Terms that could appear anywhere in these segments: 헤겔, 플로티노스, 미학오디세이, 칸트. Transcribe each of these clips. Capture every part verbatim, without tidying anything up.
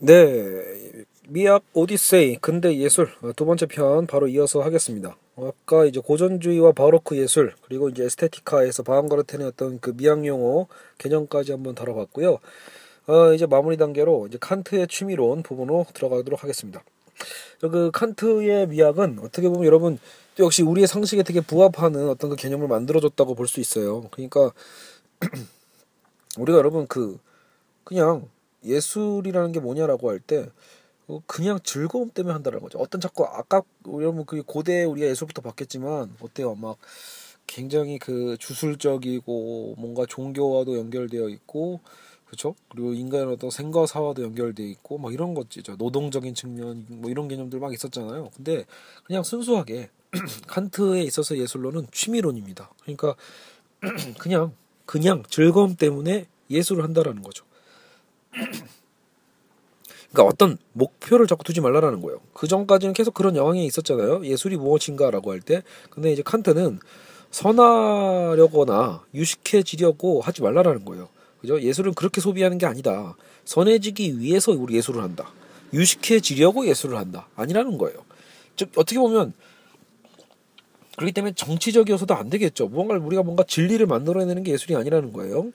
네, 미학 오디세이 근대 예술 두 번째 편 바로 이어서 하겠습니다. 아까 이제 고전주의와 바로크 예술 그리고 이제 에스테티카에서 바움가르텐의 어떤 그 미학 용어 개념까지 한번 다뤄봤고요. 어, 이제 마무리 단계로 이제 칸트의 취미론 부분으로 들어가도록 하겠습니다. 그 칸트의 미학은 어떻게 보면 여러분 또 역시 우리의 상식에 되게 부합하는 어떤 그 개념을 만들어줬다고 볼 수 있어요. 그러니까 우리가 여러분 그 그냥 예술이라는 게 뭐냐라고 할 때 그냥 즐거움 때문에 한다는 거죠. 어떤 자꾸 아까 여러분 그 고대 우리가 예술부터 봤겠지만 어때요? 막 굉장히 그 주술적이고 뭔가 종교와도 연결되어 있고 그렇죠? 그리고 인간의 어떤 생과사와도 연결되어 있고 막 이런 것이죠. 노동적인 측면 뭐 이런 개념들 막 있었잖아요. 근데 그냥 순수하게 칸트에 있어서 예술론은 취미론입니다. 그러니까 그냥 그냥 즐거움 때문에 예술을 한다라는 거죠. 그러니까 어떤 목표를 자꾸 두지 말라라는 거예요. 그 전까지는 계속 그런 영향이 있었잖아요. 예술이 무엇인가라고 할 때. 근데 이제 칸트는 선하려거나 유식해지려고 하지 말라라는 거예요. 그죠? 예술은 그렇게 소비하는 게 아니다. 선해지기 위해서 우리 예술을 한다. 유식해지려고 예술을 한다. 아니라는 거예요. 즉 어떻게 보면 그렇기 때문에 정치적이어서도 안 되겠죠. 무언가를 우리가 뭔가 진리를 만들어내는 게 예술이 아니라는 거예요.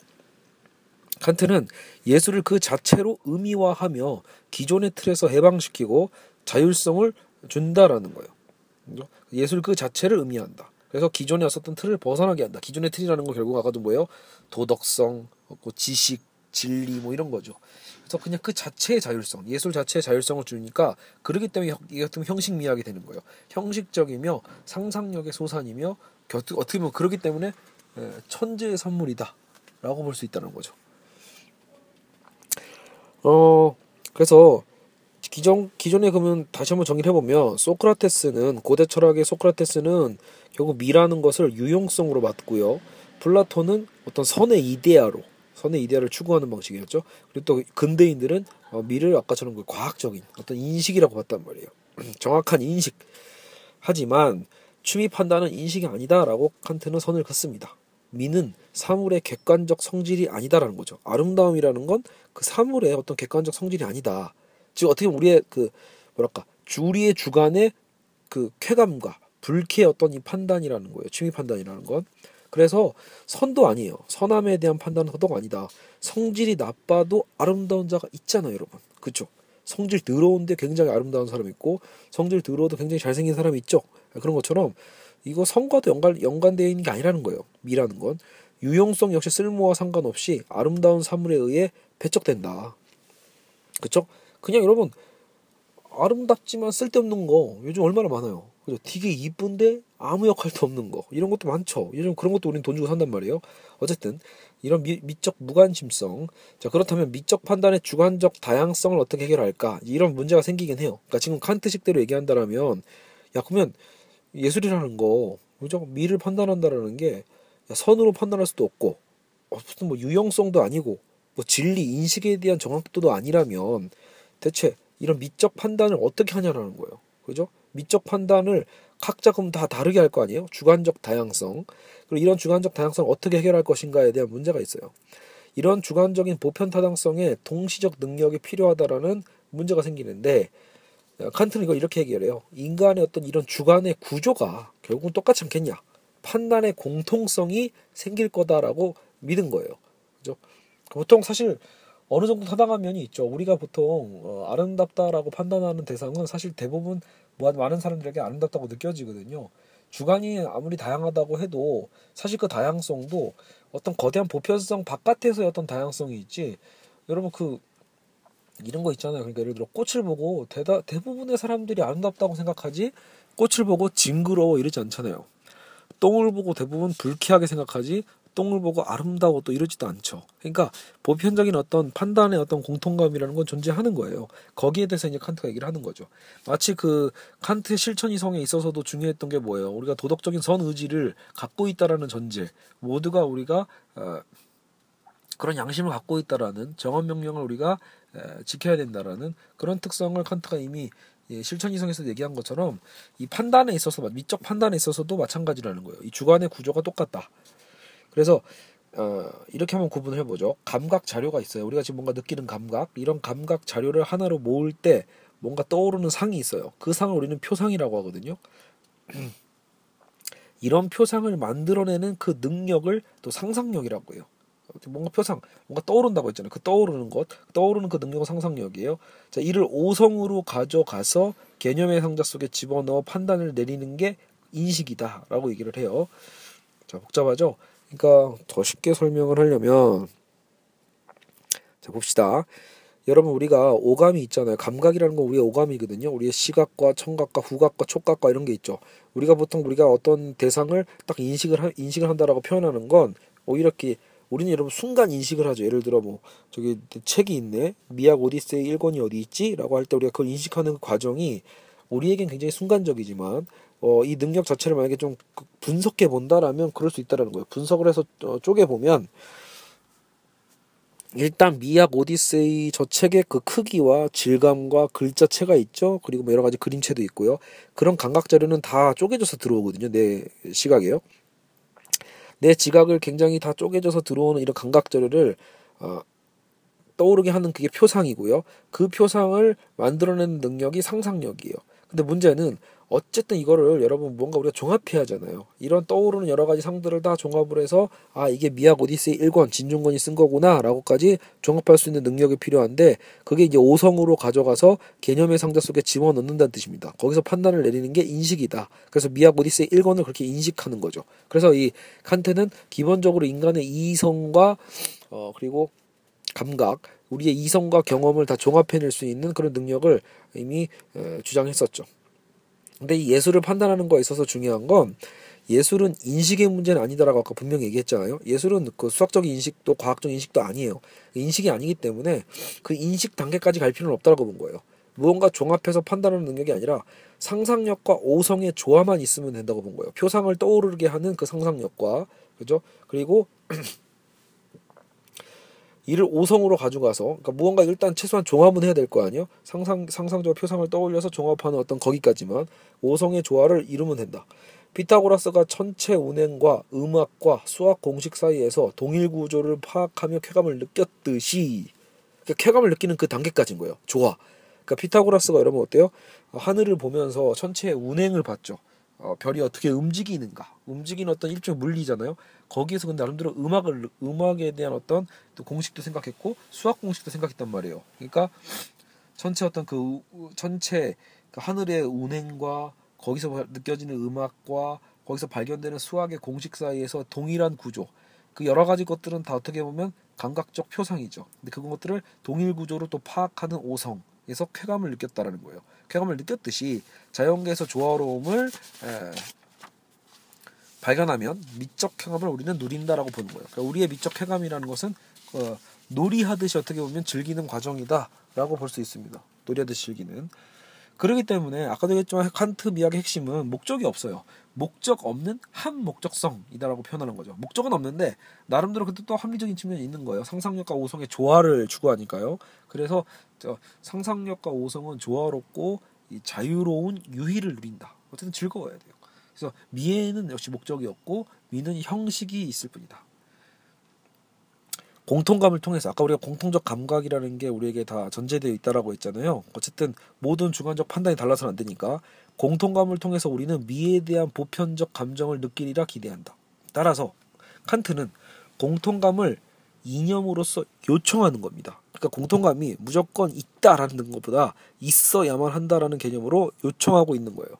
칸트는 예술을 그 자체로 의미화하며 기존의 틀에서 해방시키고 자율성을 준다라는 거예요. 예술 그 자체를 의미한다. 그래서 기존에 왔었던 틀을 벗어나게 한다. 기존의 틀이라는 건 결국 아까도 뭐예요? 도덕성, 지식, 진리 뭐 이런 거죠. 그래서 그냥 그 자체의 자율성, 예술 자체의 자율성을 주니까 그러기 때문에 이게 같은 형식미학이 되는 거예요. 형식적이며 상상력의 소산이며 어떻게 보면 그러기 때문에 천재의 산물이다 라고 볼 수 있다는 거죠. 어, 그래서 기존, 기존에 그러면 다시 한번 정리를 해보면 소크라테스는 고대 철학의 소크라테스는 결국 미라는 것을 유용성으로 맞고요. 플라톤은 어떤 선의 이데아로 선의 이데아를 추구하는 방식이었죠. 그리고 또 근대인들은 미를 아까처럼 그 과학적인 어떤 인식이라고 봤단 말이에요. 정확한 인식. 하지만 취미 판단은 인식이 아니다라고 칸트는 선을 긋습니다. 미는 사물의 객관적 성질이 아니다라는 거죠. 아름다움이라는 건 그 사물의 어떤 객관적 성질이 아니다. 즉 어떻게 보면 우리의 그 뭐랄까 우리의 주관의 그 쾌감과 불쾌의 어떤 이 판단이라는 거예요. 취미 판단이라는 건. 그래서 선도 아니에요. 선함에 대한 판단은 도덕 아니다. 성질이 나빠도 아름다운 자가 있잖아요, 여러분. 그렇죠? 성질 더러운데 굉장히 아름다운 사람 있고 성질 더러워도 굉장히 잘생긴 사람이 있죠. 그런 것처럼 이거 성과도 연관, 연관되어 있는 게 아니라는 거예요. 미라는 건. 유용성 역시 쓸모와 상관없이 아름다운 사물에 의해 배척된다. 그쵸? 그냥 여러분, 아름답지만 쓸데없는 거 요즘 얼마나 많아요. 그죠? 되게 이쁜데 아무 역할도 없는 거. 이런 것도 많죠. 요즘 그런 것도 우린 돈 주고 산단 말이에요. 어쨌든, 이런 미, 미적 무관심성. 자, 그렇다면 미적 판단의 주관적 다양성을 어떻게 해결할까? 이런 문제가 생기긴 해요. 그러니까 지금 칸트식대로 얘기한다라면, 야, 그러면, 예술이라는 거, 미를 판단한다라는 게 선으로 판단할 수도 없고, 무슨 뭐 유형성도 아니고, 뭐 진리, 인식에 대한 정확도도 아니라면 대체 이런 미적 판단을 어떻게 하냐라는 거예요. 그죠? 미적 판단을 각자 그럼 다 다르게 할 거 아니에요? 주관적 다양성. 그리고 이런 주관적 다양성을 어떻게 해결할 것인가에 대한 문제가 있어요. 이런 주관적인 보편타당성에 동시적 능력이 필요하다라는 문제가 생기는데, 칸트는 이걸 이렇게 얘기해요. 인간의 어떤 이런 주관의 구조가 결국은 똑같지 않겠냐. 판단의 공통성이 생길 거다라고 믿은 거예요. 그죠? 보통 사실 어느 정도 타당한 면이 있죠. 우리가 보통 어, 아름답다라고 판단하는 대상은 사실 대부분 많은 사람들에게 아름답다고 느껴지거든요. 주관이 아무리 다양하다고 해도 사실 그 다양성도 어떤 거대한 보편성 바깥에서의 어떤 다양성이 있지. 여러분 그 이런 거 있잖아요. 그러니까 예를 들어 꽃을 보고 대다, 대부분의 사람들이 아름답다고 생각하지 꽃을 보고 징그러워 이러지 않잖아요. 똥을 보고 대부분 불쾌하게 생각하지 똥을 보고 아름다워 또 이러지도 않죠. 그러니까 보편적인 어떤 판단의 어떤 공통감이라는 건 존재하는 거예요. 거기에 대해서 이제 칸트가 얘기를 하는 거죠. 마치 그 칸트의 실천이성에 있어서도 중요했던 게 뭐예요. 우리가 도덕적인 선의지를 갖고 있다라는 전제. 모두가 우리가 어, 그런 양심을 갖고 있다라는 정언명령을 우리가 에, 지켜야 된다라는 그런 특성을 칸트가 이미 예, 실천이성에서 얘기한 것처럼 이 판단에 있어서 미적 판단에 있어서도 마찬가지라는 거예요. 이 주관의 구조가 똑같다. 그래서 어, 이렇게 한번 구분을 해보죠. 감각 자료가 있어요. 우리가 지금 뭔가 느끼는 감각, 이런 감각 자료를 하나로 모을 때 뭔가 떠오르는 상이 있어요. 그 상을 우리는 표상이라고 하거든요. 이런 표상을 만들어내는 그 능력을 또 상상력이라고 해요. 뭔가 표상, 뭔가 떠오른다고 했잖아요. 그 떠오르는 것, 떠오르는 그 능력은 상상력이에요. 자, 이를 오성으로 가져가서 개념의 상자 속에 집어넣어 판단을 내리는 게 인식이다 라고 얘기를 해요. 자, 복잡하죠? 그러니까 더 쉽게 설명을 하려면, 자, 봅시다. 여러분, 우리가 오감이 있잖아요. 감각이라는 건 우리의 오감이거든요. 우리의 시각과 청각과 후각과 촉각과 이런 게 있죠. 우리가 보통 우리가 어떤 대상을 딱 인식을, 하, 인식을 한다라고 표현하는 건 오히려 이렇게 우리는 여러분 순간 인식을 하죠. 예를 들어 뭐 저기 책이 있네, 미학오디세이 일 권이 어디 있지? 라고 할 때 우리가 그걸 인식하는 과정이 우리에겐 굉장히 순간적이지만 어, 이 능력 자체를 만약에 좀 분석해 본다라면 그럴 수 있다는 거예요. 분석을 해서 어, 쪼개보면 일단 미학오디세이 저 책의 그 크기와 질감과 글자체가 있죠. 그리고 뭐 여러 가지 그림체도 있고요. 그런 감각 자료는 다 쪼개져서 들어오거든요. 내 시각에요. 내 지각을 굉장히 다 쪼개져서 들어오는 이런 감각 자료를 어, 떠오르게 하는 그게 표상이고요. 그 표상을 만들어내는 능력이 상상력이에요. 근데 문제는 어쨌든 이거를 여러분 뭔가 우리가 종합해야 하잖아요. 이런 떠오르는 여러 가지 상들을 다 종합을 해서 아 이게 미학 오디세이 일 권 진중권이 쓴 거구나 라고까지 종합할 수 있는 능력이 필요한데 그게 이제 오성으로 가져가서 개념의 상자 속에 집어넣는다는 뜻입니다. 거기서 판단을 내리는 게 인식이다. 그래서 미학 오디세이 일 권을 그렇게 인식하는 거죠. 그래서 이 칸트는 기본적으로 인간의 이성과 어 그리고 감각, 우리의 이성과 경험을 다 종합해낼 수 있는 그런 능력을 이미 에, 주장했었죠. 근데 이 예술을 판단하는 거에 있어서 중요한 건 예술은 인식의 문제는 아니다라고 아까 분명히 얘기했잖아요. 예술은 그 수학적인 인식도 과학적인 인식도 아니에요. 인식이 아니기 때문에 그 인식 단계까지 갈 필요는 없다라고 본 거예요. 무언가 종합해서 판단하는 능력이 아니라 상상력과 오성의 조화만 있으면 된다고 본 거예요. 표상을 떠오르게 하는 그 상상력과 그죠? 그리고 이를 오성으로 가져가서 그러니까 무언가 일단 최소한 종합은 해야 될 거 아니에요. 상상, 상상적으로 표상을 떠올려서 종합하는 어떤 거기까지만 오성의 조화를 이루면 된다. 피타고라스가 천체 운행과 음악과 수학 공식 사이에서 동일 구조를 파악하며 쾌감을 느꼈듯이 그러니까 쾌감을 느끼는 그 단계까지인 거예요. 조화. 그러니까 피타고라스가 여러분 어때요? 하늘을 보면서 천체의 운행을 봤죠. 어, 별이 어떻게 움직이는가, 움직이는 어떤 일종의 물리잖아요. 거기에서 근데 나름대로 음악을 음악에 대한 어떤 또 공식도 생각했고 수학 공식도 생각했단 말이에요. 그러니까 전체 어떤 그 전체 그 하늘의 운행과 거기서 느껴지는 음악과 거기서 발견되는 수학의 공식 사이에서 동일한 구조, 그 여러 가지 것들은 다 어떻게 보면 감각적 표상이죠. 근데 그것들을 동일 구조로 또 파악하는 오성. 그래서 쾌감을 느꼈다라는 거예요. 쾌감을 느꼈듯이 자연계에서 조화로움을 에, 발견하면 미적 쾌감을 우리는 누린다라고 보는 거예요. 그러니까 우리의 미적 쾌감이라는 것은 어, 놀이하듯이 어떻게 보면 즐기는 과정이다라고 볼 수 있습니다. 놀이하듯이 즐기는. 그렇기 때문에 아까도 얘기했지만 칸트 미학의 핵심은 목적이 없어요. 목적 없는 한목적성이다라고 표현하는 거죠. 목적은 없는데 나름대로 그때 또 합리적인 측면이 있는 거예요. 상상력과 오성의 조화를 추구하니까요. 그래서 저 상상력과 오성은 조화롭고 이 자유로운 유희를 누린다. 어쨌든 즐거워야 돼요. 그래서 미에는 역시 목적이 없고 미는 형식이 있을 뿐이다. 공통감을 통해서 아까 우리가 공통적 감각이라는 게 우리에게 다 전제되어 있다라고 했잖아요. 어쨌든 모든 주관적 판단이 달라서는 안 되니까 공통감을 통해서 우리는 미에 대한 보편적 감정을 느끼리라 기대한다. 따라서 칸트는 공통감을 이념으로서 요청하는 겁니다. 그러니까 공통감이 무조건 있다라는 것보다 있어야만 한다라는 개념으로 요청하고 있는 거예요.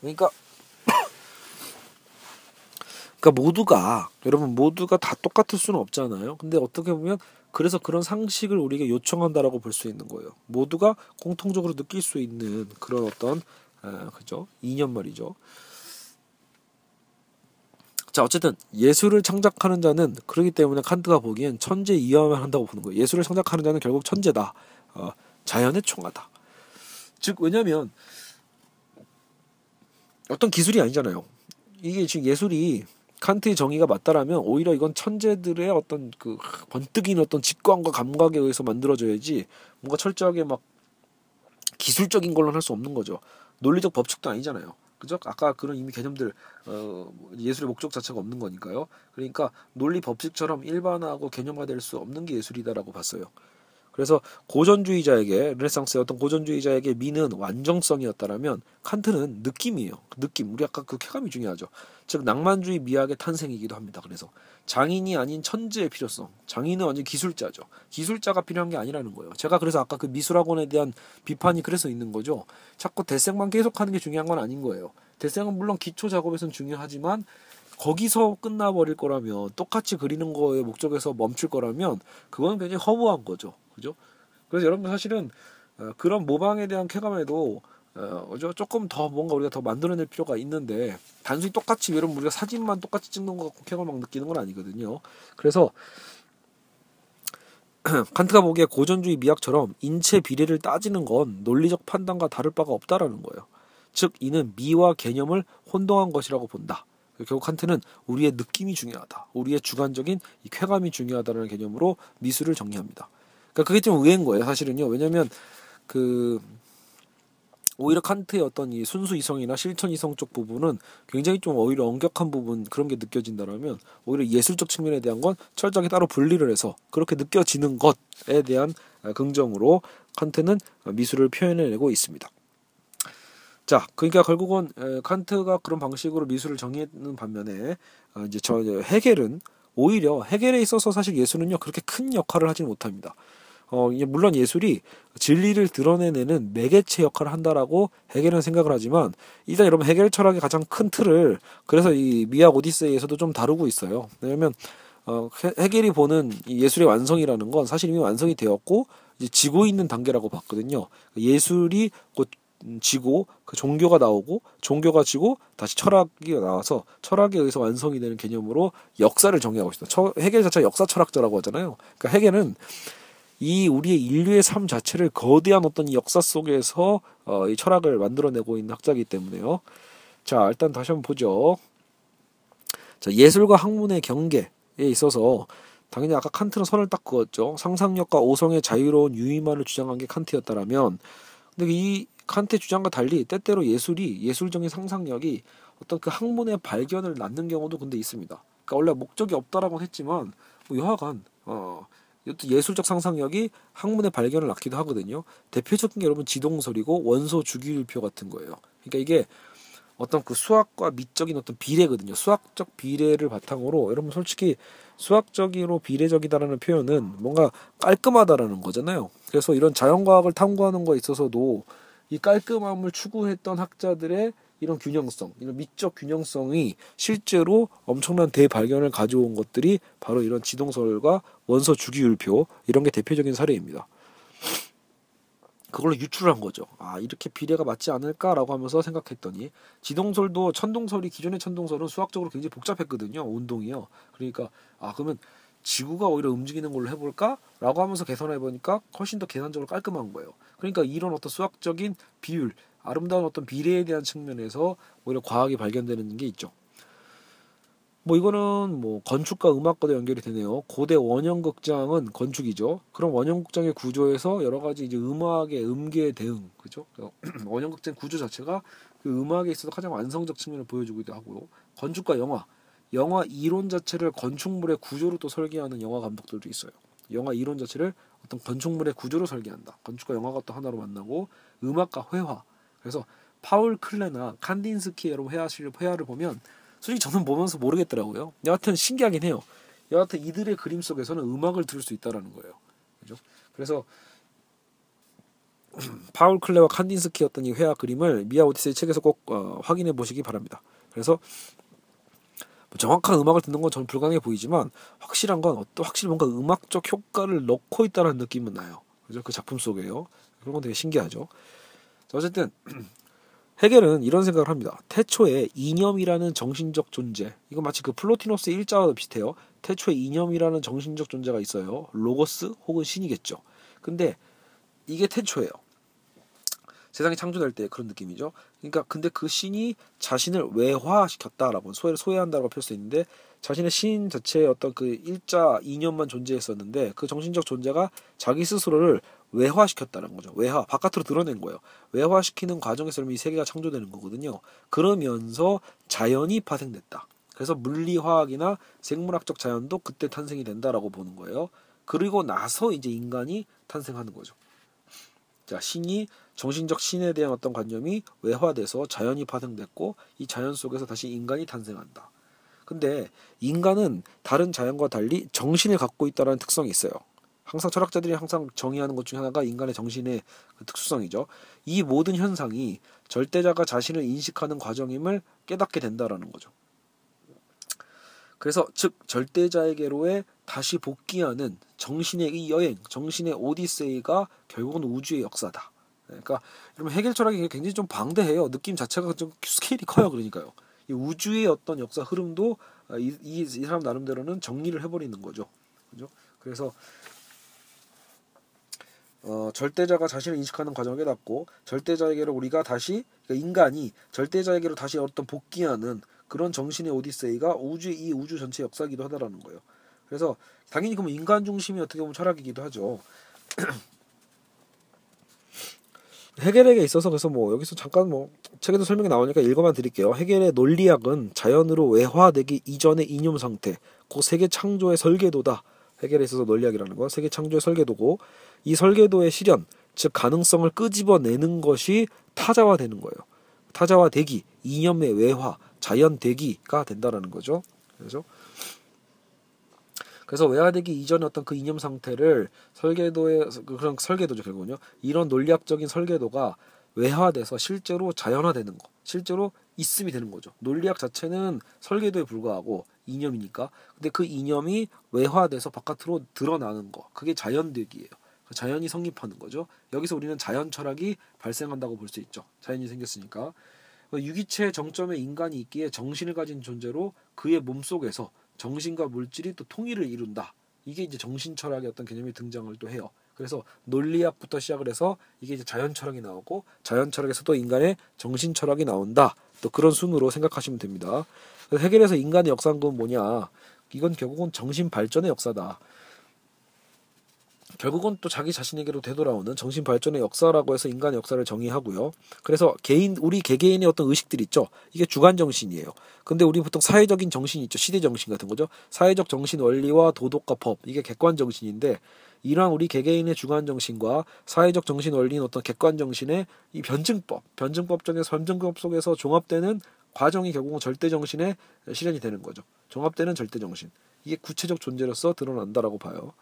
그러니까 그러니까 모두가 여러분 모두가 다 똑같을 수는 없잖아요. 근데 어떻게 보면 그래서 그런 상식을 우리에게 요청한다라고 볼 수 있는 거예요. 모두가 공통적으로 느낄 수 있는 그런 어떤 아, 그죠? 이념 말이죠. 자, 어쨌든 예술을 창작하는 자는 그렇기 때문에 칸트가 보기엔 천재 이하만 한다고 보는 거예요. 예술을 창작하는 자는 결국 천재다. 어, 자연의 총하다. 즉 왜냐하면 어떤 기술이 아니잖아요. 이게 지금 예술이 칸트의 정의가 맞다라면 오히려 이건 천재들의 어떤 그 번뜩이는 어떤 직관과 감각에 의해서 만들어져야지 뭔가 철저하게 막 기술적인 걸로는 할 수 없는 거죠. 논리적 법칙도 아니잖아요. 그죠? 아까 그런 이미 개념들, 어, 예술의 목적 자체가 없는 거니까요. 그러니까 논리 법칙처럼 일반화하고 개념화될 수 없는 게 예술이다라고 봤어요. 그래서 고전주의자에게, 르네상스의 어떤 고전주의자에게 미는 완정성이었다라면 칸트는 느낌이에요. 느낌. 우리 아까 그 쾌감이 중요하죠. 즉 낭만주의 미학의 탄생이기도 합니다. 그래서 장인이 아닌 천재의 필요성. 장인은 완전 기술자죠. 기술자가 필요한 게 아니라는 거예요. 제가 그래서 아까 그 미술학원에 대한 비판이 그래서 있는 거죠. 자꾸 대생만 계속하는 게 중요한 건 아닌 거예요. 대생은 물론 기초 작업에선 중요하지만 거기서 끝나버릴 거라면, 똑같이 그리는 거에 목적에서 멈출 거라면 그건 굉장히 허무한 거죠. 그죠? 그래서 여러분 사실은 그런 모방에 대한 쾌감에도 조금 더 뭔가 우리가 더 만들어낼 필요가 있는데, 단순히 똑같이 여러분 우리가 사진만 똑같이 찍는 것 같고 쾌감을 막 느끼는 건 아니거든요. 그래서 칸트가 보기에 고전주의 미학처럼 인체 비례를 따지는 건 논리적 판단과 다를 바가 없다라는 거예요. 즉 이는 미와 개념을 혼동한 것이라고 본다. 결국 칸트는 우리의 느낌이 중요하다, 우리의 주관적인 이 쾌감이 중요하다는 개념으로 미술을 정리합니다. 그러니까 그게 좀 의외인 거예요, 사실은요. 왜냐하면 그 오히려 칸트의 어떤 이 순수 이성이나 실천 이성 쪽 부분은 굉장히 좀 오히려 엄격한 부분, 그런 게 느껴진다라면 오히려 예술적 측면에 대한 건 철저하게 따로 분리를 해서 그렇게 느껴지는 것에 대한 긍정으로 칸트는 미술을 표현해내고 있습니다. 자, 그러니까 결국은 칸트가 그런 방식으로 미술을 정의하는 반면에 이제 저 헤겔은 오히려 헤겔에 있어서 사실 예술은요 그렇게 큰 역할을 하지는 못합니다. 어, 물론 예술이 진리를 드러내내는 매개체 역할을 한다라고 헤겔은 생각을 하지만, 일단 여러분 헤겔 철학의 가장 큰 틀을 그래서 이 미학 오디세이에서도 좀 다루고 있어요. 왜냐하면 어, 헤겔이 보는 이 예술의 완성이라는 건 사실 이미 완성이 되었고 이제 지고 있는 단계라고 봤거든요. 예술이 곧 지고 그 종교가 나오고, 종교가 지고 다시 철학이 나와서 철학에 의해서 완성이 되는 개념으로 역사를 정의하고 있다. 헤겔 자체 역사 철학자라고 하잖아요. 그러니까 헤겔은 이 우리의 인류의 삶 자체를 거대한 어떤 역사 속에서 어, 이 철학을 만들어내고 있는 학자이기 때문에요. 자, 일단 다시 한번 보죠. 자, 예술과 학문의 경계에 있어서 당연히 아까 칸트는 선을 딱 그었죠. 상상력과 오성의 자유로운 유의만을 주장한 게 칸트였다라면, 근데 이 칸트의 주장과 달리 때때로 예술이, 예술적인 상상력이 어떤 그 학문의 발견을 낳는 경우도 근데 있습니다. 그러니까 원래 목적이 없다라고 했지만 뭐 여하간 어, 예술적 상상력이 학문의 발견을 낳기도 하거든요. 대표적인 게 여러분 지동설이고 원소 주기율표 같은 거예요. 그러니까 이게 어떤 그 수학과 미적인 어떤 비례거든요. 수학적 비례를 바탕으로, 여러분 솔직히 수학적으로 비례적이다라는 표현은 뭔가 깔끔하다라는 거잖아요. 그래서 이런 자연과학을 탐구하는 거에 있어서도 이 깔끔함을 추구했던 학자들의 이런 균형성, 이런 미적 균형성이 실제로 엄청난 대발견을 가져온 것들이 바로 이런 지동설과 원소 주기율표, 이런 게 대표적인 사례입니다. 그걸로 유출한 거죠. 아, 이렇게 비례가 맞지 않을까라고 하면서 생각했더니, 지동설도 천동설이, 기존의 천동설은 수학적으로 굉장히 복잡했거든요. 운동이요. 그러니까 아, 그러면 지구가 오히려 움직이는 걸로 해볼까? 라고 하면서 계산해보니까 훨씬 더 계산적으로 깔끔한 거예요. 그러니까 이런 어떤 수학적인 비율, 아름다운 어떤 비례에 대한 측면에서 오히려 과학이 발견되는 게 있죠. 뭐 이거는 뭐 건축과 음악과도 연결이 되네요. 고대 원형극장은 건축이죠. 그럼 원형극장의 구조에서 여러 가지 이제 음악의 음계의 대응, 그죠? 원형극장 구조 자체가 그 음악에 있어서 가장 완성적 측면을 보여주기도 하고요. 건축과 영화, 영화 이론 자체를 건축물의 구조로 또 설계하는 영화 감독들도 있어요. 영화 이론 자체를 어떤 건축물의 구조로 설계한다. 건축과 영화가 또 하나로 만나고, 음악과 회화. 그래서 파울 클레나 칸딘스키의 여러분 회화실, 회화를 보면 솔직히 저는 보면서 모르겠더라고요. 여하튼 신기하긴 해요. 여하튼 이들의 그림 속에서는 음악을 들을 수 있다라는 거예요. 그죠? 그래서 파울 클레와 칸딘스키의 어떤 이 회화 그림을 미학 오디세이 책에서 꼭 어, 확인해 보시기 바랍니다. 그래서 정확한 음악을 듣는 건 저는 불가능해 보이지만, 확실한 건 또 확실히 뭔가 음악적 효과를 넣고 있다는 느낌은 나요. 그죠? 그 작품 속에요. 그런 건 되게 신기하죠. 자, 어쨌든 헤겔은 이런 생각을 합니다. 태초에 이념이라는 정신적 존재, 이건 마치 그 플로티노스 일자와도 비슷해요. 태초에 이념이라는 정신적 존재가 있어요. 로고스 혹은 신이겠죠. 근데 이게 태초예요. 세상이 창조될 때 그런 느낌이죠. 그러니까 근데 그 신이 자신을 외화시켰다라고, 소외를 소외한다라고 표현할 수 있는데, 자신의 신 자체의 어떤 그 일자 이념만 존재했었는데 그 정신적 존재가 자기 스스로를 외화시켰다는 거죠. 외화, 바깥으로 드러낸 거예요. 외화시키는 과정에서 이 세계가 창조되는 거거든요. 그러면서 자연이 파생됐다. 그래서 물리화학이나 생물학적 자연도 그때 탄생이 된다라고 보는 거예요. 그리고 나서 이제 인간이 탄생하는 거죠. 자, 신이 정신적 신에 대한 어떤 관념이 외화돼서 자연이 파생됐고 이 자연 속에서 다시 인간이 탄생한다. 근데 인간은 다른 자연과 달리 정신을 갖고 있다는 특성이 있어요. 항상 철학자들이 항상 정의하는 것 중에 하나가 인간의 정신의 그 특수성이죠. 이 모든 현상이 절대자가 자신을 인식하는 과정임을 깨닫게 된다라는 거죠. 그래서 즉 절대자에게로의 다시 복귀하는 정신의 이 여행, 정신의 오디세이가 결국은 우주의 역사다. 그러니까 이런 헤겔 철학이 굉장히 좀 방대해요. 느낌 자체가 좀 스케일이 커요. 그러니까요. 이 우주의 어떤 역사 흐름도 이, 이, 이 사람 나름대로는 정리를 해버리는 거죠. 그죠? 그래서 어, 절대자가 자신을 인식하는 과정을 깨닫고 절대자에게로 우리가 다시 그러니까 인간이 절대자에게로 다시 어떤 복귀하는 그런 정신의 오디세이가 우주의 이 우주 전체 역사이기도 하다라는 거예요. 그래서 당연히 그럼 인간 중심이 어떻게 보면 철학이기도 하죠. 헤겔에게 있어서 그래서 뭐 여기서 잠깐 뭐 책에도 설명이 나오니까 읽어만 드릴게요. 헤겔의 논리학은 자연으로 외화되기 이전의 이념 상태, 곧 세계 창조의 설계도다. 헤겔에 있어서 논리학이라는 건 세계 창조의 설계도고 이 설계도의 실현, 즉 가능성을 끄집어내는 것이 타자화되는 거예요. 타자화되기, 이념의 외화, 자연되기가 된다라는 거죠. 그래서 그래서 외화되기 이전의 어떤 그 이념 상태를 설계도의 그런 설계도죠 결국은요. 이런 논리학적인 설계도가 외화돼서 실제로 자연화되는 거, 실제로 있음이 되는 거죠. 논리학 자체는 설계도에 불과하고 이념이니까. 근데 그 이념이 외화돼서 바깥으로 드러나는 거, 그게 자연되기예요. 자연이 성립하는 거죠. 여기서 우리는 자연 철학이 발생한다고 볼 수 있죠. 자연이 생겼으니까. 유기체의 정점에 인간이 있기에 정신을 가진 존재로 그의 몸속에서 정신과 물질이 또 통일을 이룬다. 이게 이제 정신철학의 어떤 개념이 등장을 또 해요. 그래서 논리학부터 시작을 해서 이게 이제 자연철학이 나오고 자연철학에서 또 인간의 정신철학이 나온다. 또 그런 순으로 생각하시면 됩니다. 그래서 헤겔에서 인간의 역사는 뭐냐? 이건 결국은 정신발전의 역사다. 결국은 또 자기 자신에게로 되돌아오는 정신발전의 역사라고 해서 인간의 역사를 정의하고요. 그래서 개인 우리 개개인의 어떤 의식들이 있죠. 이게 주관정신이에요. 근데 우리 보통 사회적인 정신이 있죠. 시대정신 같은 거죠. 사회적 정신 원리와 도덕과 법, 이게 객관정신인데 이러한 우리 개개인의 주관정신과 사회적 정신 원리인 어떤 객관정신의 이 변증법, 변증법 중에 변증법 속에서 종합되는 과정이 결국은 절대정신의 실현이 되는 거죠. 종합되는 절대정신. 이게 구체적 존재로서 드러난다라고 봐요.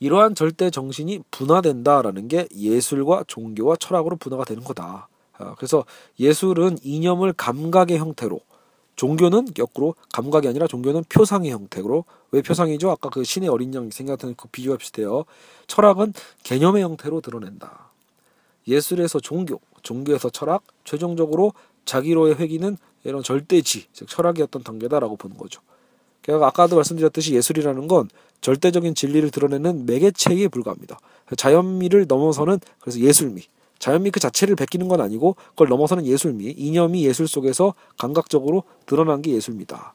이러한 절대 정신이 분화된다라는 게 예술과 종교와 철학으로 분화가 되는 거다. 그래서 예술은 이념을 감각의 형태로, 종교는 역으로 감각이 아니라 종교는 표상의 형태로. 왜 표상이죠? 아까 그 신의 어린 양 생각하는 그 비유와 비슷해요. 철학은 개념의 형태로 드러낸다. 예술에서 종교, 종교에서 철학, 최종적으로 자기로의 회귀는 이런 절대지, 즉 철학의 어떤 단계다라고 보는 거죠. 그러니까 아까도 말씀드렸듯이 예술이라는 건 절대적인 진리를 드러내는 매개체에 불과합니다. 자연미를 넘어서는 그래서 예술미, 자연미 그 자체를 베끼는 건 아니고 그걸 넘어서는 예술미, 이념이 예술 속에서 감각적으로 드러난 게 예술미다.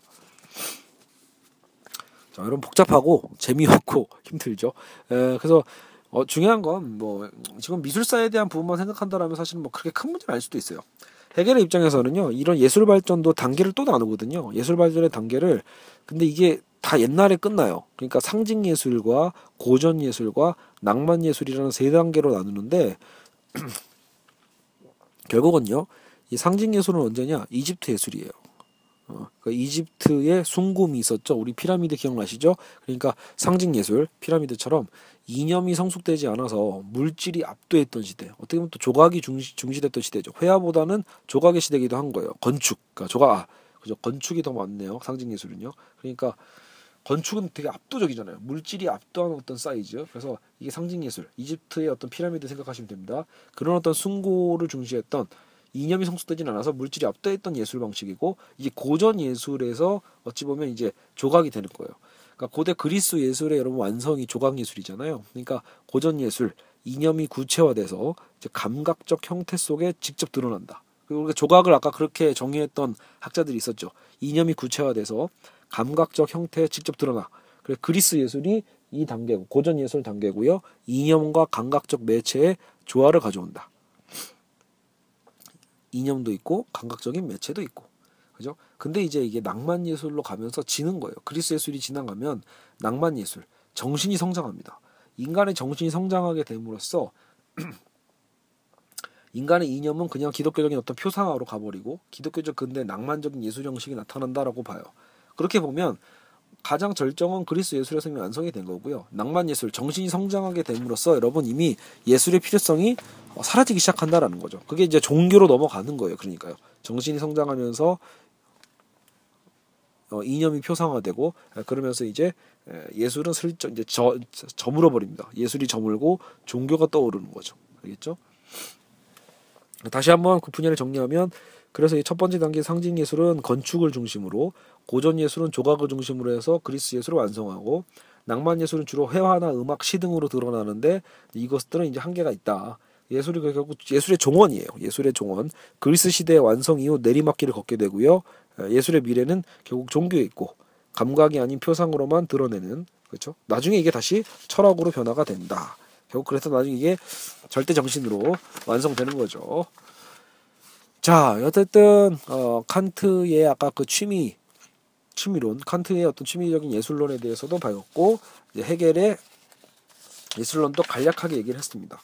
자, 이런 복잡하고 재미없고 힘들죠. 에, 그래서 어, 중요한 건 뭐 지금 미술사에 대한 부분만 생각한다라면 사실 뭐 그렇게 큰 문제는 아닐 수도 있어요. 헤겔의 입장에서는요, 이런 예술 발전도 단계를 또 나누거든요. 예술 발전의 단계를. 근데 이게 다 옛날에 끝나요. 그러니까 상징 예술과 고전 예술과 낭만 예술이라는 세 단계로 나누는데 결국은요, 이 상징 예술은 언제냐? 이집트 예술이에요. 어, 그러니까 이집트의 숭고미 있었죠. 우리 피라미드 기억나시죠? 그러니까 상징 예술, 피라미드처럼 이념이 성숙되지 않아서 물질이 압도했던 시대, 어떻게 보면 또 조각이 중시, 중시됐던 시대죠. 회화보다는 조각의 시대이기도 한 거예요. 건축, 그러니까 조각, 아, 그죠? 건축이 더 많네요. 상징 예술은요. 그러니까 건축은 되게 압도적이잖아요. 물질이 압도하는 어떤 사이즈. 그래서 이게 상징 예술, 이집트의 어떤 피라미드 생각하시면 됩니다. 그런 어떤 숭고를 중시했던, 이념이 성숙되진 않아서 물질이 압도했던 예술 방식이고, 이제 고전 예술에서 어찌 보면 이제 조각이 되는 거예요. 그러니까 고대 그리스 예술의 여러분 완성이 조각 예술이잖아요. 그러니까 고전 예술, 이념이 구체화돼서 이제 감각적 형태 속에 직접 드러난다. 그리고 조각을 아까 그렇게 정의했던 학자들이 있었죠. 이념이 구체화돼서 감각적 형태에 직접 드러나. 그래서 그리스 예술이 이 단계고 고전예술 단계고요. 이념과 감각적 매체의 조화를 가져온다. 이념도 있고 감각적인 매체도 있고, 그죠? 근데 이제 이게 낭만예술로 가면서 지는 거예요. 그리스 예술이 지나가면 낭만예술, 정신이 성장합니다. 인간의 정신이 성장하게 됨으로써 인간의 이념은 그냥 기독교적인 어떤 표상화로 가버리고 기독교적 근대 낭만적인 예술 형식이 나타난다라고 봐요. 그렇게 보면 가장 절정은 그리스 예술에서 이미 완성이 된 거고요. 낭만예술, 정신이 성장하게 됨으로써 여러분 이미 예술의 필요성이 사라지기 시작한다라는 거죠. 그게 이제 종교로 넘어가는 거예요. 그러니까요. 정신이 성장하면서 이념이 표상화되고 그러면서 이제 예술은 슬쩍 이제 저, 저물어 버립니다. 예술이 저물고 종교가 떠오르는 거죠. 알겠죠? 다시 한번 그 분야를 정리하면, 그래서 이 첫 번째 단계 상징 예술은 건축을 중심으로, 고전 예술은 조각을 중심으로 해서 그리스 예술을 완성하고, 낭만 예술은 주로 회화나 음악, 시 등으로 드러나는데 이것들은 이제 한계가 있다. 예술이 결국 예술의 종원이에요. 예술의 종원. 그리스 시대의 완성 이후 내리막길을 걷게 되고요. 예술의 미래는 결국 종교에 있고 감각이 아닌 표상으로만 드러내는, 그렇죠? 나중에 이게 다시 철학으로 변화가 된다. 결국 그래서 나중에 이게 절대 정신으로 완성되는 거죠. 자, 어쨌든 어, 칸트의 아까 그 취미 취미론, 칸트의 어떤 취미적인 예술론에 대해서도 밝았고, 이제 헤겔의 예술론도 간략하게 얘기를 했습니다.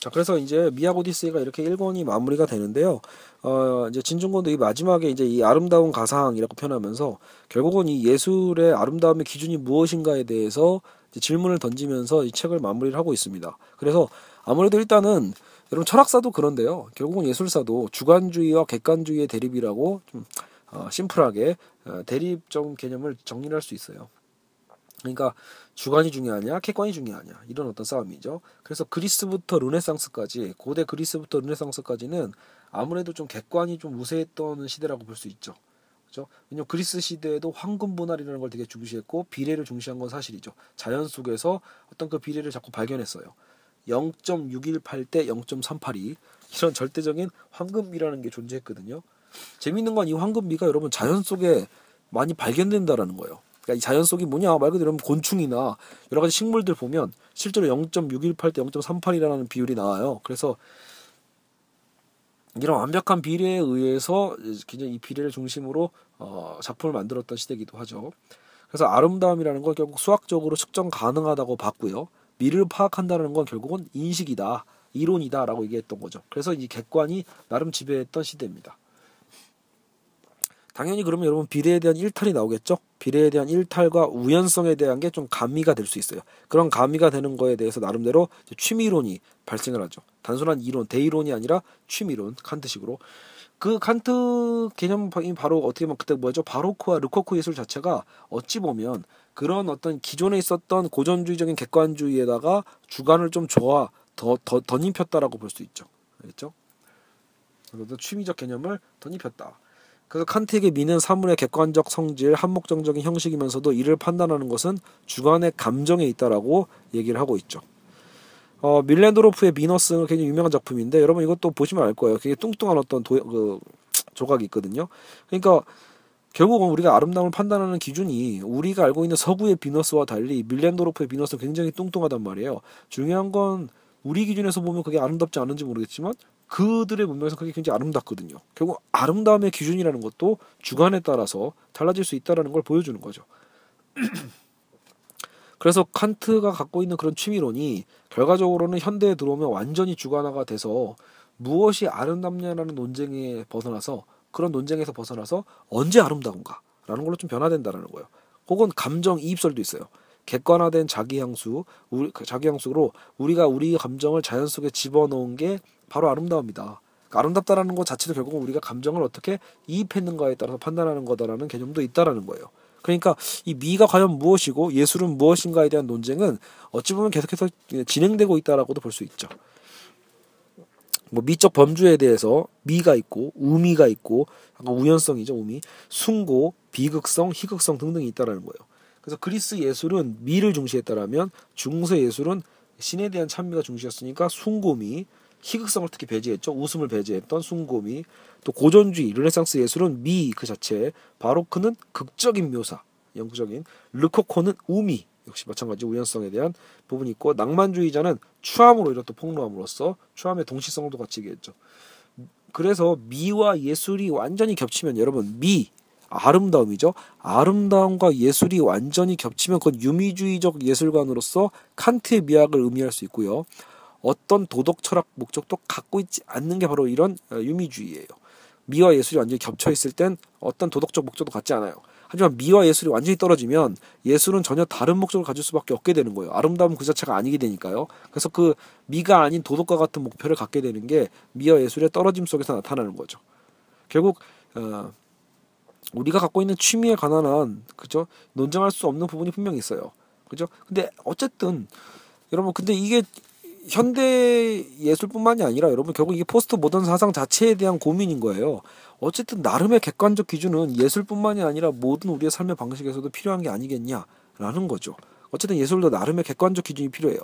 자, 그래서 이제 미학오디세이가 이렇게 일 권이 마무리가 되는데요. 어, 이제 진중권도 이 마지막에 이제 이 아름다운 가상이라고 표현하면서 결국은 이 예술의 아름다움의 기준이 무엇인가에 대해서 이제 질문을 던지면서 이 책을 마무리를 하고 있습니다. 그래서 아무래도 일단은 여러분 철학사도 그런데요. 결국은 예술사도 주관주의와 객관주의의 대립이라고 좀 어, 심플하게 어, 대립적 개념을 정리를 할 수 있어요. 그러니까 주관이 중요하냐 객관이 중요하냐 이런 어떤 싸움이죠. 그래서 그리스부터 르네상스까지, 고대 그리스부터 르네상스까지는 아무래도 좀 객관이 좀 우세했던 시대라고 볼 수 있죠. 그렇죠? 왜냐하면 그리스 시대에도 황금 분할이라는 걸 되게 중시했고 비례를 중시한 건 사실이죠. 자연 속에서 어떤 그 비례를 자꾸 발견했어요. 영 점 육일팔 대 영 점 삼팔이 이런 절대적인 황금비라는 게 존재했거든요. 재밌는 건 이 황금비가 여러분 자연 속에 많이 발견된다라는 거예요. 그러니까 이 자연 속이 뭐냐, 말 그대로 곤충이나 여러 가지 식물들 보면 실제로 영 점 육일팔 대 영 점 삼팔이라는 비율이 나와요. 그래서 이런 완벽한 비례에 의해서 굉장히 이 비례를 중심으로 어, 작품을 만들었던 시대이기도 하죠. 그래서 아름다움이라는 건 결국 수학적으로 측정 가능하다고 봤고요. 미를 파악한다는 건 결국은 인식이다, 이론이다 라고 얘기했던 거죠. 그래서 이 객관이 나름 지배했던 시대입니다. 당연히 그러면 여러분 비례에 대한 일탈이 나오겠죠. 비례에 대한 일탈과 우연성에 대한 게 좀 가미가 될 수 있어요. 그런 가미가 되는 거에 대해서 나름대로 취미론이 발생을 하죠. 단순한 이론, 대이론이 아니라 취미론, 칸트식으로. 그 칸트 개념이 바로 어떻게 보면 그때 뭐죠? 바로크와 르코크 예술 자체가 어찌 보면 그런 어떤 기존에 있었던 고전주의적인 객관주의에다가 주관을 좀 조화, 더, 더, 덧입혔다라고 볼 수 있죠. 알겠죠? 그래서 취미적 개념을 덧입혔다. 그래서 칸트에게 미는 사물의 객관적 성질, 한목적적인 형식이면서도 이를 판단하는 것은 주관의 감정에 있다라고 얘기를 하고 있죠. 어, 밀랜도로프의 미너스는 굉장히 유명한 작품인데 여러분 이것도 보시면 알 거예요. 굉장히 뚱뚱한 어떤 도, 그, 조각이 있거든요. 그러니까 결국은 우리가 아름다움을 판단하는 기준이 우리가 알고 있는 서구의 비너스와 달리 밀랜도로프의 비너스는 굉장히 뚱뚱하단 말이에요. 중요한 건 우리 기준에서 보면 그게 아름답지 않은지 모르겠지만 그들의 문명에서 그게 굉장히 아름답거든요. 결국 아름다움의 기준이라는 것도 주관에 따라서 달라질 수 있다는 걸 보여주는 거죠. 그래서 칸트가 갖고 있는 그런 취미론이 결과적으로는 현대에 들어오면 완전히 주관화가 돼서 무엇이 아름답냐라는 논쟁에 벗어나서 그런 논쟁에서 벗어나서 언제 아름다운가 라는 걸로 좀 변화된다는 거예요. 혹은 감정 이입설도 있어요. 객관화된 자기향수, 우리, 자기향수로 우리가 우리 감정을 자연 속에 집어넣은 게 바로 아름다움이다. 그러니까 아름답다라는 것 자체도 결국은 우리가 감정을 어떻게 이입했는가에 따라서 판단하는 거다라는 개념도 있다라는 거예요. 그러니까 이 미가 과연 무엇이고 예술은 무엇인가에 대한 논쟁은 어찌 보면 계속해서 진행되고 있다라고도 볼 수 있죠. 뭐 미적 범주에 대해서 미가 있고 우미가 있고 약간 우연성이죠, 우미, 숭고, 비극성, 희극성 등등이 있다라는 거예요. 그래서 그리스 예술은 미를 중시했다라면 중세 예술은 신에 대한 찬미가 중시였으니까 숭고미, 희극성을 특히 배제했죠. 웃음을 배제했던 숭고미, 또 고전주의, 르네상스 예술은 미 그 자체, 바로크는 극적인 묘사, 영구적인, 르코코는 우미, 역시 마찬가지 우연성에 대한 부분이 있고, 낭만주의자는 추함으로 이렇게 폭로함으로써 추함의 동시성도 같이 얘기했죠. 그래서 미와 예술이 완전히 겹치면, 여러분 미, 아름다움이죠. 아름다움과 예술이 완전히 겹치면 그건 유미주의적 예술관으로서 칸트의 미학을 의미할 수 있고요. 어떤 도덕 철학 목적도 갖고 있지 않는 게 바로 이런 유미주의예요. 미와 예술이 완전히 겹쳐있을 땐 어떤 도덕적 목적도 갖지 않아요. 하지만 미와 예술이 완전히 떨어지면 예술은 전혀 다른 목적을 가질 수밖에 없게 되는 거예요. 아름다움은 그 자체가 아니게 되니까요. 그래서 그 미가 아닌 도덕과 같은 목표를 갖게 되는 게 미와 예술의 떨어짐 속에서 나타나는 거죠. 결국 어, 우리가 갖고 있는 취미에 관한 그죠? 논쟁할 수 없는 부분이 분명히 있어요. 그죠? 근데 어쨌든 여러분, 근데 이게 현대 예술뿐만이 아니라 여러분 결국 이게 포스트 모던 사상 자체에 대한 고민인 거예요. 어쨌든 나름의 객관적 기준은 예술뿐만이 아니라 모든 우리의 삶의 방식에서도 필요한 게 아니겠냐라는 거죠. 어쨌든 예술도 나름의 객관적 기준이 필요해요.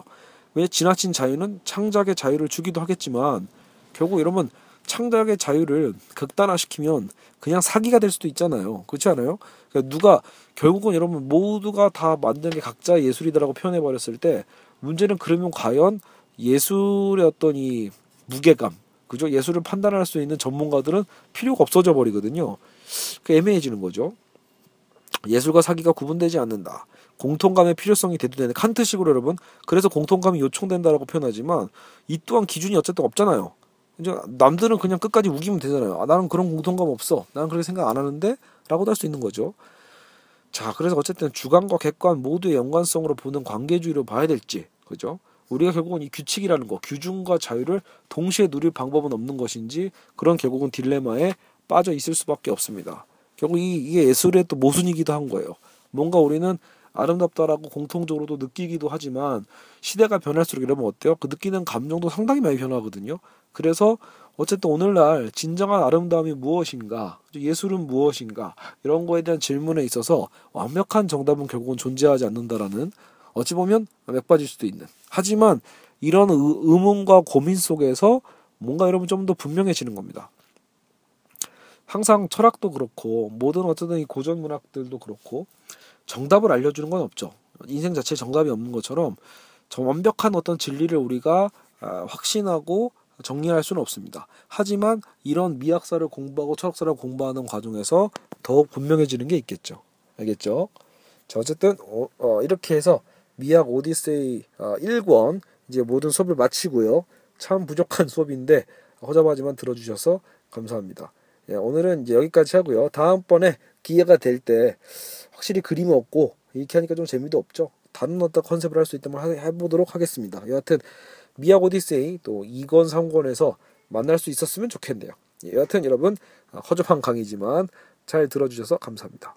왜 지나친 자유는 창작의 자유를 주기도 하겠지만 결국 여러분 창작의 자유를 극단화시키면 그냥 사기가 될 수도 있잖아요. 그렇지 않아요? 그러니까 누가 결국은 여러분 모두가 다 만든 게 각자의 예술이다라고 표현해버렸을 때 문제는 그러면 과연 예술의 어떤 이 무게감, 그죠? 예술을 판단할 수 있는 전문가들은 필요가 없어져 버리거든요. 그 애매해지는 거죠. 예술과 사기가 구분되지 않는다. 공통감의 필요성이 대두되는 칸트식으로 여러분, 그래서 공통감이 요청된다라고 표현하지만 이 또한 기준이 어쨌든 없잖아요. 이제 남들은 그냥 끝까지 우기면 되잖아요. 아, 나는 그런 공통감 없어. 나는 그렇게 생각 안 하는데? 라고도 할 수 있는 거죠. 자, 그래서 어쨌든 주관과 객관 모두의 연관성으로 보는 관계주의로 봐야 될지, 그죠? 우리가 결국은 이 규칙이라는 거, 규준과 자유를 동시에 누릴 방법은 없는 것인지, 그런 결국은 딜레마에 빠져 있을 수밖에 없습니다. 결국 이, 이게 예술의 또 모순이기도 한 거예요. 뭔가 우리는 아름답다라고 공통적으로도 느끼기도 하지만 시대가 변할수록 이러면 어때요? 그 느끼는 감정도 상당히 많이 변하거든요. 그래서 어쨌든 오늘날 진정한 아름다움이 무엇인가, 예술은 무엇인가, 이런 거에 대한 질문에 있어서 완벽한 정답은 결국은 존재하지 않는다라는, 어찌 보면 맥빠질 수도 있는, 하지만 이런 의문과 고민 속에서 뭔가 여러분 좀 더 분명해지는 겁니다. 항상 철학도 그렇고 모든 어쨌든 이 고전 문학들도 그렇고 정답을 알려주는 건 없죠. 인생 자체에 정답이 없는 것처럼 저 완벽한 어떤 진리를 우리가 확신하고 정리할 수는 없습니다. 하지만 이런 미학사를 공부하고 철학사를 공부하는 과정에서 더욱 분명해지는 게 있겠죠. 알겠죠? 자, 어쨌든 어, 어, 이렇게 해서 미학 오디세이 어, 일 권 이제 모든 수업을 마치고요. 참 부족한 수업인데 허접하지만 들어주셔서 감사합니다. 예, 오늘은 이제 여기까지 하고요. 다음번에 기회가 될 때 확실히 그림이 없고 이렇게 하니까 좀 재미도 없죠. 다른 어떤 컨셉을 할 수 있다면 해보도록 하겠습니다. 여하튼 미학 오디세이 또 이 권, 삼 권에서 만날 수 있었으면 좋겠네요. 예, 여하튼 여러분 허접한 강의지만 잘 들어주셔서 감사합니다.